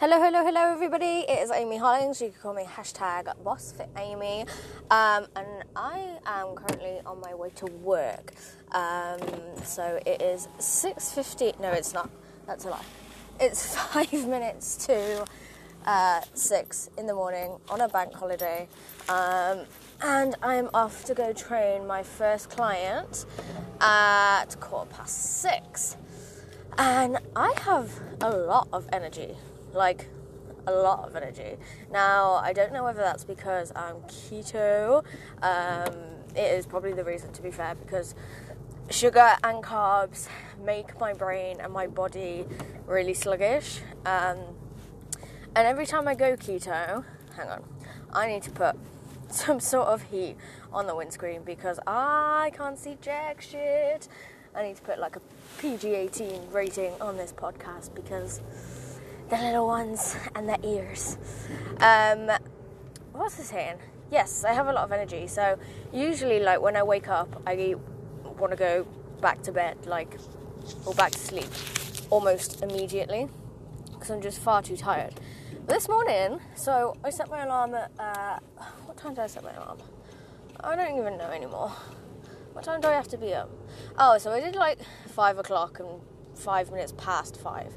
Hello everybody, it is Amy Hollings. You can call me #BossFitAmy. And I am currently on my way to work. So it is 6:50, no it's not, that's a lie. It's 5 minutes to 6 in the morning on a bank holiday. And I'm off to go train my first client at 6:15. And I have a lot of energy, Now, I don't know whether that's because I'm keto. It is probably the reason, to be fair, because sugar and carbs make my brain and my body really sluggish. And every time I go keto, hang on, I need to put some sort of heat on the windscreen because I can't see jack shit. I need to put a PG-18 rating on this podcast because the little ones and their ears. What was I saying? Yes, I have a lot of energy. So usually when I wake up, I want to go back to bed, or back to sleep almost immediately because I'm just far too tired. But this morning, so I set my alarm at, what time did I set my alarm? I don't even know anymore. What time do I have to be up? Oh, so I did 5 o'clock and 5 minutes past 5.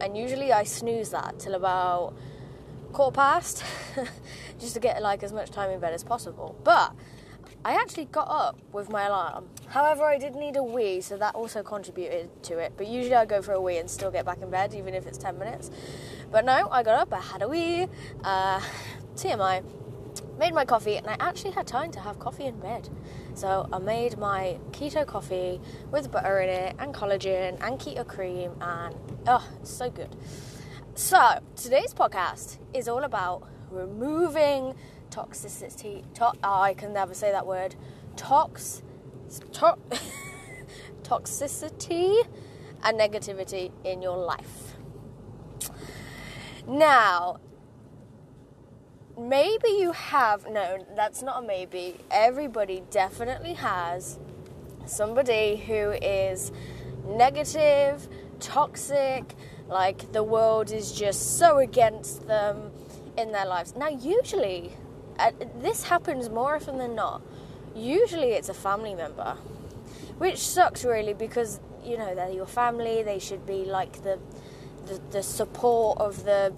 And usually I snooze that till about 4:15 just to get as much time in bed as possible. But I actually got up with my alarm. However, I did need a wee, so that also contributed to it. But usually I go for a wee and still get back in bed, even if it's 10 minutes. But no, I got up, I had a wee, TMI. Made my coffee, and I actually had time to have coffee in bed. So I made my keto coffee with butter in it and collagen and keto cream, and it's so good. So today's podcast is all about removing toxicity. I can never say that word. Toxicity and negativity in your life. Now, maybe you have, no, that's not a maybe. Everybody definitely has somebody who is negative, toxic, the world is just so against them in their lives. Now, usually, this happens more often than not. Usually it's a family member, which sucks really because, they're your family. They should be the support of the,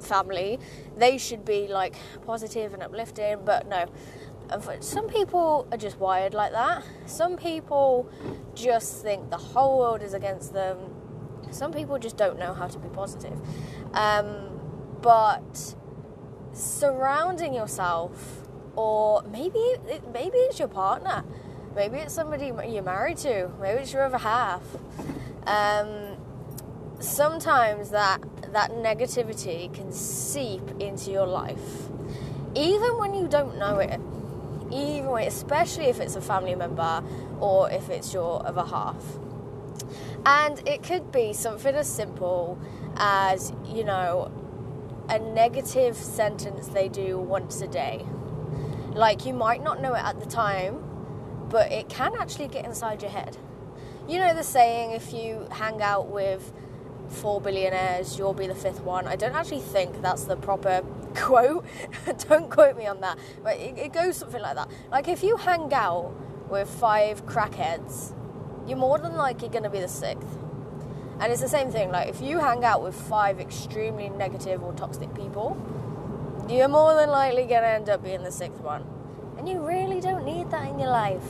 family. They should be positive and uplifting, but no, some people are just wired like that. Some people just think the whole world is against them. Some people just don't know how to be positive. But surrounding yourself, or maybe it's your partner, maybe it's somebody you're married to, maybe it's your other half. Sometimes that negativity can seep into your life, even when you don't know it, especially if it's a family member or if it's your other half. And it could be something as simple as, a negative sentence they do once a day. You might not know it at the time, but it can actually get inside your head. The saying, if you hang out with 4 billionaires, you'll be the 5th one. I don't actually think that's the proper quote. Don't quote me on that. But it goes something like that. If you hang out with 5 crackheads, you're more than likely going to be the 6th. And it's the same thing. If you hang out with 5 extremely negative or toxic people, you're more than likely going to end up being the 6th one. And you really don't need that in your life.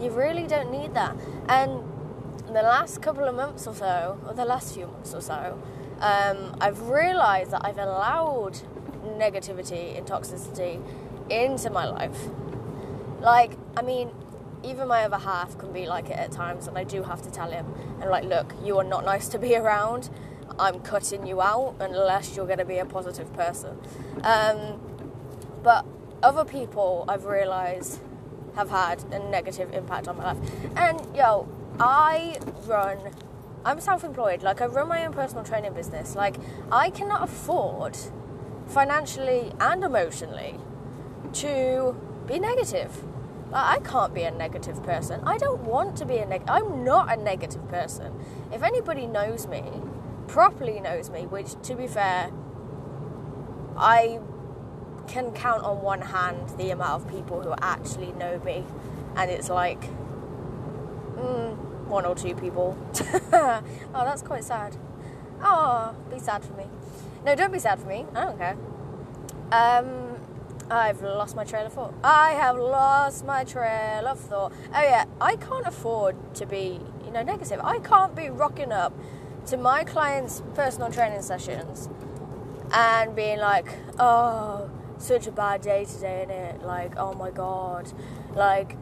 You really don't need that. And the last couple of months or so, or the last few months or so, I've realised that I've allowed negativity and toxicity into my life. Even my other half can be like it at times, and I do have to tell him, and look, you are not nice to be around. I'm cutting you out unless you're going to be a positive person. But other people, I've realised, have had a negative impact on my life. And, I'm self-employed, I run my own personal training business, I cannot afford financially and emotionally to be negative. I can't be a negative person. I don't want to be I'm not a negative person. If anybody knows me, properly knows me, which, to be fair, I can count on one hand the amount of people who actually know me, and it's like one or two people. Oh, that's quite sad. Oh, be sad for me. No, don't be sad for me. I don't care. I've lost my trail of thought. Oh, yeah. I can't afford to be, negative. I can't be rocking up to my clients' personal training sessions and being like, oh, such a bad day today, innit? Like, oh, my God. Like,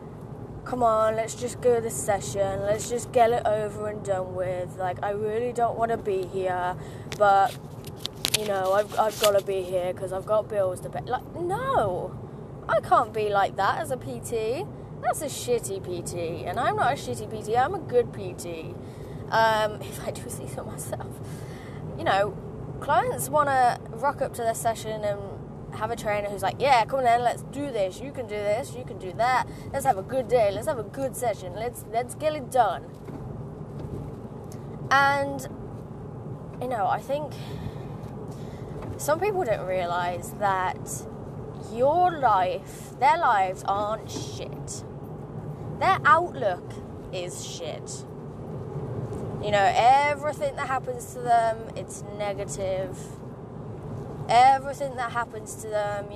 come on, let's just go this session. Let's just get it over and done with. Like, I really don't want to be here, but... I've got to be here because I've got bills to pay. Like, no, I can't be like that as a PT. That's a shitty PT, and I'm not a shitty PT. I'm a good PT. If I do see so myself, clients want to rock up to their session and have a trainer who's like, yeah, come on then, let's do this. You can do this. You can do that. Let's have a good day. Let's have a good session. Let's get it done. And I think. Some people don't realise that your life, their lives aren't shit. Their outlook is shit. Everything that happens to them, it's negative. Everything that happens to them,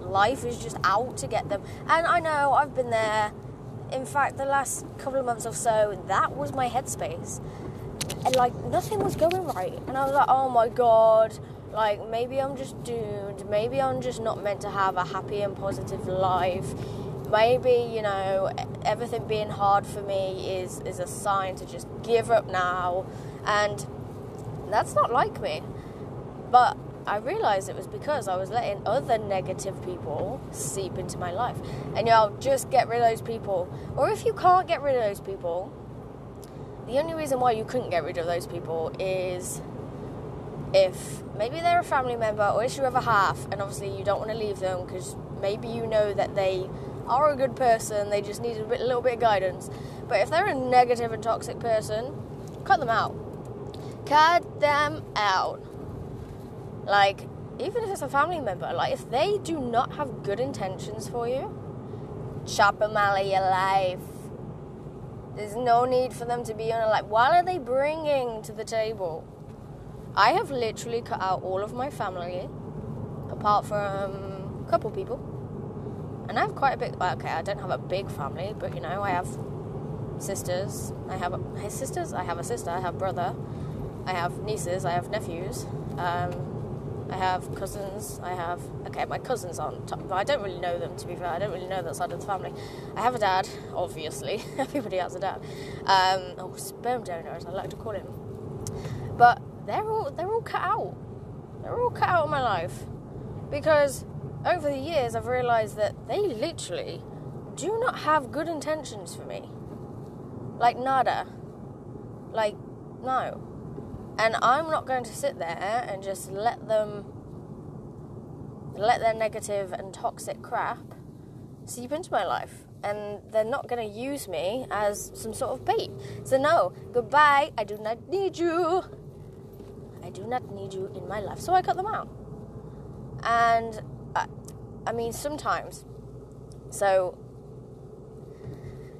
life is just out to get them. And I know, I've been there. In fact, the last couple of months or so, that was my headspace. And, nothing was going right. And I was like, oh, my God... maybe I'm just doomed. Maybe I'm just not meant to have a happy and positive life. Maybe, everything being hard for me is a sign to just give up now. And that's not like me. But I realised it was because I was letting other negative people seep into my life. And, I'll just get rid of those people. Or if you can't get rid of those people, the only reason why you couldn't get rid of those people is... if maybe they're a family member or it's your other half, and obviously you don't want to leave them because maybe that they are a good person, they just need a little bit of guidance. But if they're a negative and toxic person, cut them out. Cut them out. Even if it's a family member, if they do not have good intentions for you, chop them out of your life. There's no need for them to be on a what are they bringing to the table? I have literally cut out all of my family, apart from a couple people. And I have quite a big... okay, I don't have a big family, but, I have sisters. I have a sister. I have a brother. I have nieces. I have nephews. I have cousins. Okay, my cousins aren't... but I don't really know them, to be fair. I don't really know that side of the family. I have a dad, obviously. Everybody has a dad. Sperm donor, as I like to call him. But... They're all cut out. They're all cut out of my life. Because over the years, I've realised that they literally do not have good intentions for me. Nada. No. And I'm not going to sit there and just let their negative and toxic crap seep into my life. And they're not going to use me as some sort of bait. So no, goodbye, I do not need you. I do not need you in my life. So I cut them out. And, sometimes. So,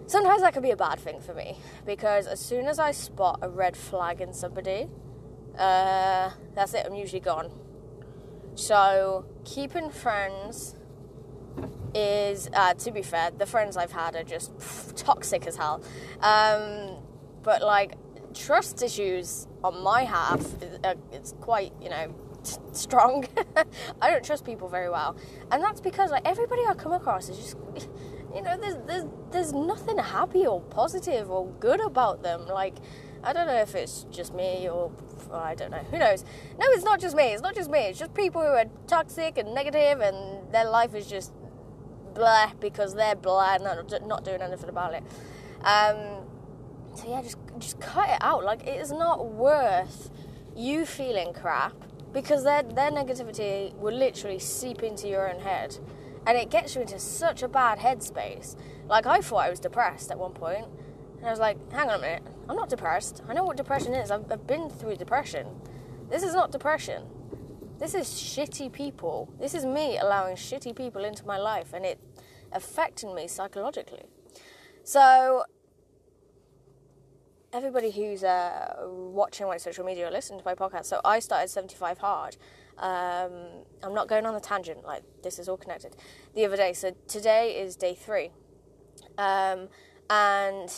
sometimes that can be a bad thing for me. Because as soon as I spot a red flag in somebody, that's it. I'm usually gone. So, keeping friends is, to be fair, the friends I've had are just toxic as hell. But, trust issues on my half, it's quite, strong. I don't trust people very well. And that's because, everybody I come across is just, there's nothing happy or positive or good about them. I don't know if it's just me or, I don't know, who knows. No, it's not just me. It's just people who are toxic and negative and their life is just blah because they're blah and not doing anything about it. So yeah, just cut it out. It is not worth you feeling crap because their negativity will literally seep into your own head, and it gets you into such a bad headspace. I thought I was depressed at one point, and I was like, hang on a minute, I'm not depressed. I know what depression is. I've been through depression. This is not depression. This is shitty people. This is me allowing shitty people into my life and it affecting me psychologically. So everybody who's watching my social media or listening to my podcast, so I started 75 hard. I'm not going on the tangent, like this is all connected. The other day, so today is day 3. And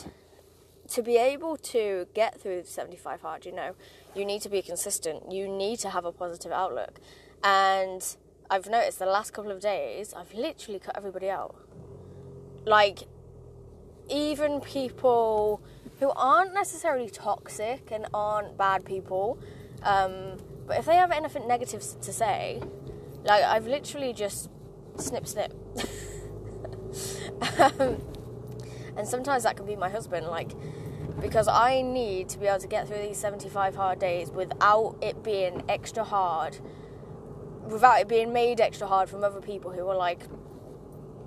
to be able to get through 75 hard, you need to be consistent. You need to have a positive outlook. And I've noticed the last couple of days, I've literally cut everybody out. Like, even people who aren't necessarily toxic and aren't bad people, but if they have anything negative to say, like, I've literally just snip. And sometimes that can be my husband, like, because I need to be able to get through these 75 hard days without it being extra hard, without it being made extra hard from other people who are, like,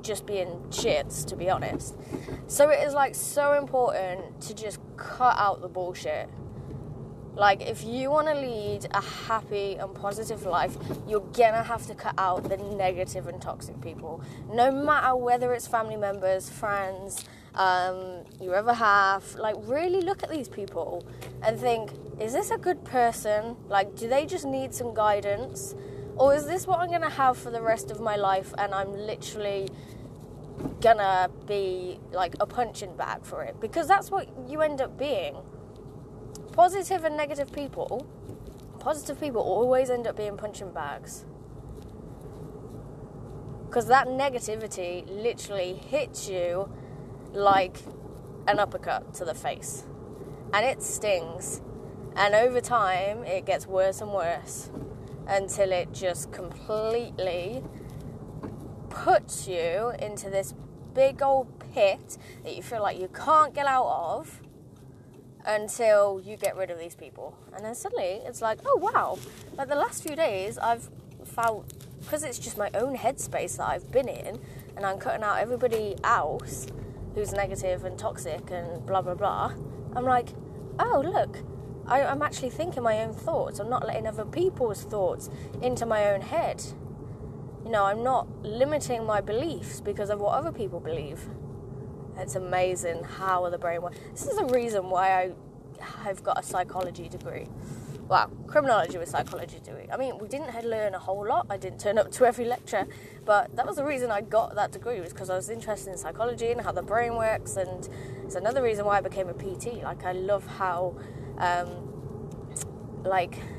just being shits, to be honest. So it is, like, so important to just cut out the bullshit. Like, if you want to lead a happy and positive life, you're gonna have to cut out the negative and toxic people. No matter whether it's family members, friends, your other half, like, really look at these people and think, is this a good person? Like, do they just need some guidance? Or is this what I'm gonna have for the rest of my life and I'm literally gonna be, like, a punching bag for it? Because that's what you end up being. Positive and negative people, always end up being punching bags. Because that negativity literally hits you like an uppercut to the face. And it stings. And over time, it gets worse and worse. Until it just completely puts you into this big old pit that you feel like you can't get out of. Until you get rid of these people. And then suddenly it's like, oh wow, like the last few days I've felt, because it's just my own headspace that I've been in, and I'm cutting out everybody else who's negative and toxic and blah blah blah, I'm like, oh look, I'm actually thinking my own thoughts. I'm not letting other people's thoughts into my own head. I'm not limiting my beliefs because of what other people believe. It's amazing how the brain works. This is the reason why I've got a psychology degree. Well, criminology with psychology degree. I mean, we didn't learn a whole lot. I didn't turn up to every lecture. But that was the reason I got that degree, was because I was interested in psychology and how the brain works. And it's another reason why I became a PT. Like, I love how,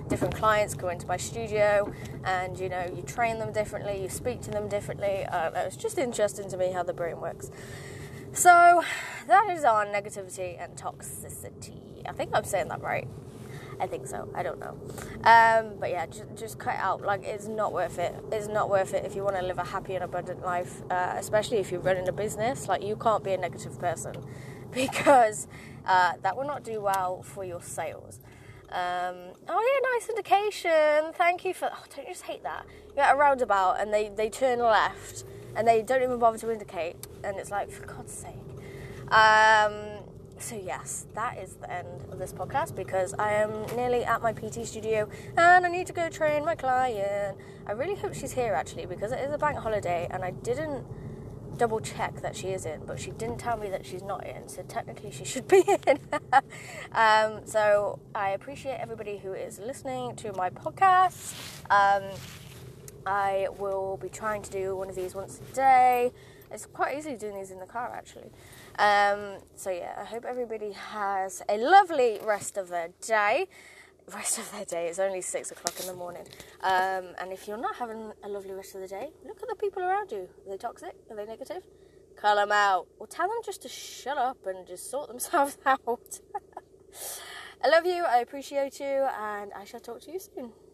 different clients go into my studio and, you train them differently, you speak to them differently. It's just interesting to me how the brain works. So, that is our negativity and toxicity. I think I'm saying that right. I think so. I don't know. But yeah, just cut it out. Like, it's not worth it. It's not worth it if you want to live a happy and abundant life, especially if you're running a business. Like, you can't be a negative person because that will not do well for your sales. Nice indication. Thank you for... Oh, don't you just hate that? You're at a roundabout and they turn left. And they don't even bother to indicate. And it's like, for God's sake. So yes, that is the end of this podcast. Because I am nearly at my PT studio. And I need to go train my client. I really hope she's here actually. Because it is a bank holiday. And I didn't double check that she is in. But she didn't tell me that she's not in. So technically she should be in. So I appreciate everybody who is listening to my podcast. I will be trying to do one of these once a day. It's quite easy doing these in the car, actually. I hope everybody has a lovely rest of their day. It's only 6 o'clock in the morning. And if you're not having a lovely rest of the day, look at the people around you. Are they toxic? Are they negative? Call them out. Or tell them just to shut up and just sort themselves out. I love you. I appreciate you. And I shall talk to you soon.